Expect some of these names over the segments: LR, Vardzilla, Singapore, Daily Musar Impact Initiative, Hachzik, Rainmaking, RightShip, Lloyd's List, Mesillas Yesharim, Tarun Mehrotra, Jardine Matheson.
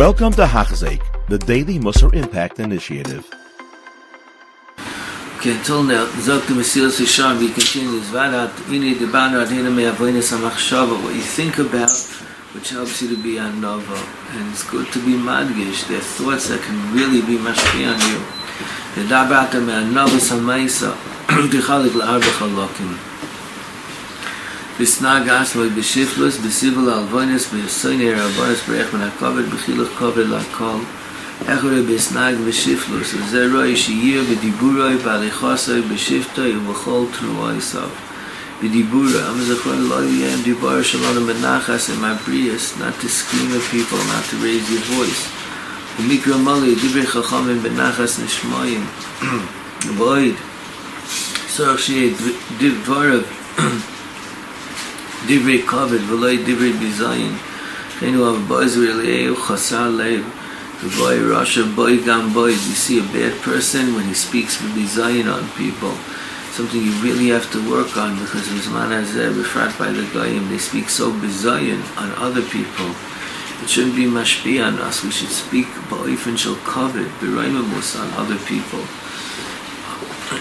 Welcome to Hachzik, the Daily Musar Impact Initiative. Okay, until now, Zog to Mesillas Yesharim, he continues, what you think about, which helps you to be a novel. And it's good to be madgish. There are thoughts that can really be mashpi on you. Not to scream at people, not to raise your voice. You see a bad person when he speaks with design on people. Something you really have to work on, because they speak so bizarre on other people. It shouldn't be mashpi on us. We should speak ba'ifin shel kavod, b'raimamus, on other people.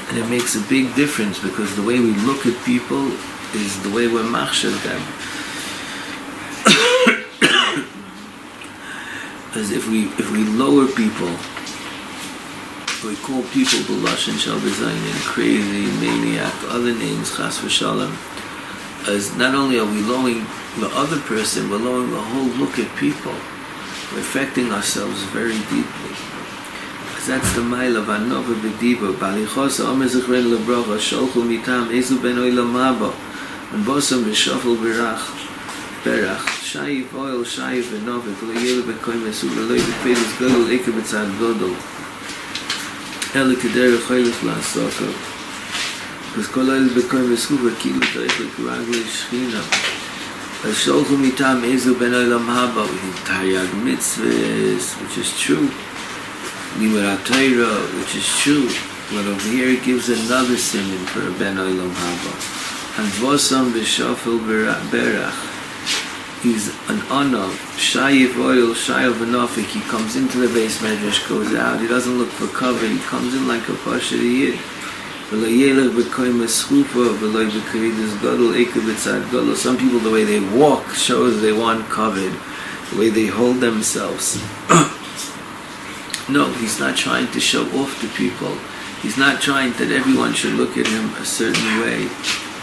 And it makes a big difference, because the way we look at people is the way we're machshav them. As if we lower people, we call people b'lashon shel bizayin, crazy, maniac, other names, chas v'shalom. As not only are we lowering the other person, we're lowering the whole look at people. We're affecting ourselves very deeply. Because that's the mile of Anova B'diba. Balichos Omezichren Lebrocha, Sholchu Mitam, Ezu Ben Oilam Mabo, and Bosom B'shofel Berach, Berach, Shayiv Oil, Shayiv Benovik, Le'yele B'koim Esu, Le'yele B'pedis Godol, Eke B'tzad Godol, Ele Kedera Choylech La'asoko. Because kol el bekoim eskuva kilu toifik ragli shchina. As sholchu mitam ezu ben olam haba. We need taryag mitzvahs, which is true. Limud haTorah, which is true. But over here it gives another simon for a ben olam haba. And vosam v'shofel berach. He's an onov. Shayiv oil, shayiv benofik. He comes into the base medrash, goes out. He doesn't look for cover. He comes in like a pasha yid. Some people, the way they walk shows they want covered, the way they hold themselves. No, he's not trying to show off to people. He's not trying that everyone should look at him a certain way.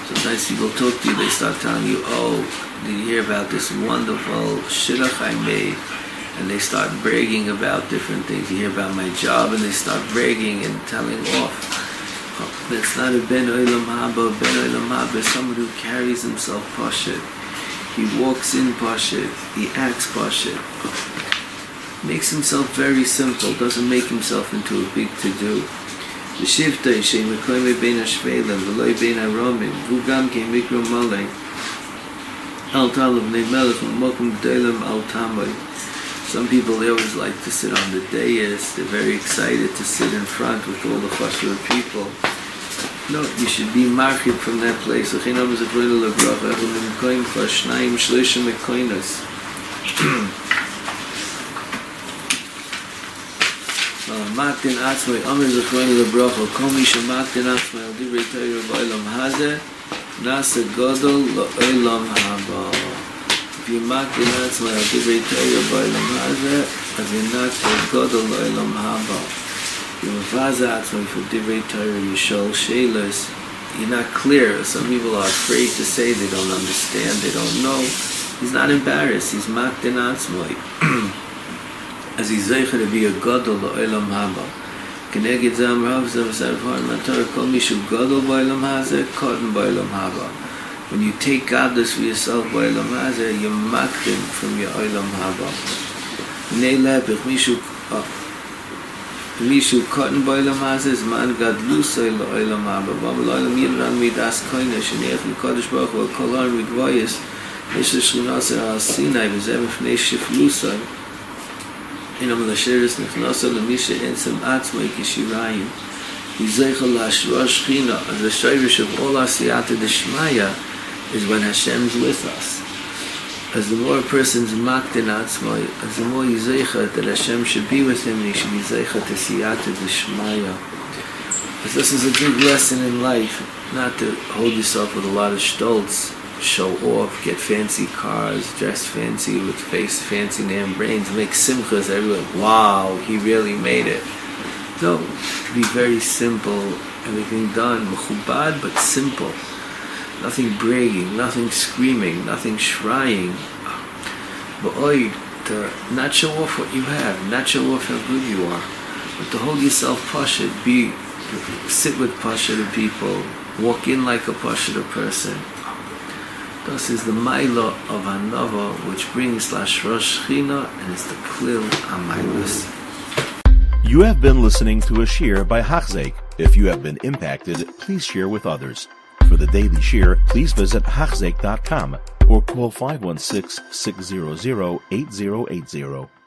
Sometimes people talk to you, they start telling you, oh, did you hear about this wonderful shidduch I made? And they start bragging about different things. You hear about my job and they start bragging and telling off. That's not a ben olam haba. Ben olam haba is someone who carries himself pashut. He walks in pashut. He acts pashut. Makes himself very simple. Doesn't make himself into a big to-do. V'shivtoi she'mekoyme bein hashvelim v'loi bein haromim v'ugam ke'mikro malei al talav ne'melech v'mokum g'dolim al tamoy. Some people, they always like to sit on the dais. They're very excited to sit in front with all the chashuv people. No, you should be marchid from that place. If you're not a clear. Some people are afraid to say, they don't understand, they don't know. He's not embarrassed. He's makdin atzmoi. As he's zeicher to be a gadol la'olam haba. Keneged zam rav zam sarvar matar kol mishu gadol ba'olam hazeh kodim ba'olam haba. When you take godless for yourself, b'olam hazeh, you're makrim from your olam haba. Nei lepich, mishu cotton b'olam hazeh, zman gadlusay l'olam haba. V'am l'olam yivran midas koinesh, ne'ech l'kodesh baruch hu, kolon rigvoyes, nesh l'shchunasar al sinai, v'zeh mifnei shiflusay, inam l'sheres nechnasar l'misha ensem atzmai kishirayim. V'zeichel l'ashra shchina, and the shayrish of all asiyata deshmaya, is when Hashem's with us. as the more a person's makdin atzmai, as the more yizaycha that Hashem should be with him, and he should be yizaycha to siyata d'shmaya. Because this is a big lesson in life, not to hold yourself with a lot of stolz, show off, get fancy cars, dress fancy with face fancy name brains, make simchas everywhere. Wow, he really made it. No, to be very simple, everything done, mechubad, but simple. Nothing bragging, nothing screaming, nothing shrying. But to not show off what you have, not show off how good you are, but to hold yourself pasha, sit with pasha to people, walk in like a pasha to person. Thus is the maila of Hanava, which brings Lashrosh Shechina, and is the klil Amailas. You have been listening to a shir by Hachzik. If you have been impacted, please share with others. For the daily shir, please visit hachzik.com or call 516-600-8080.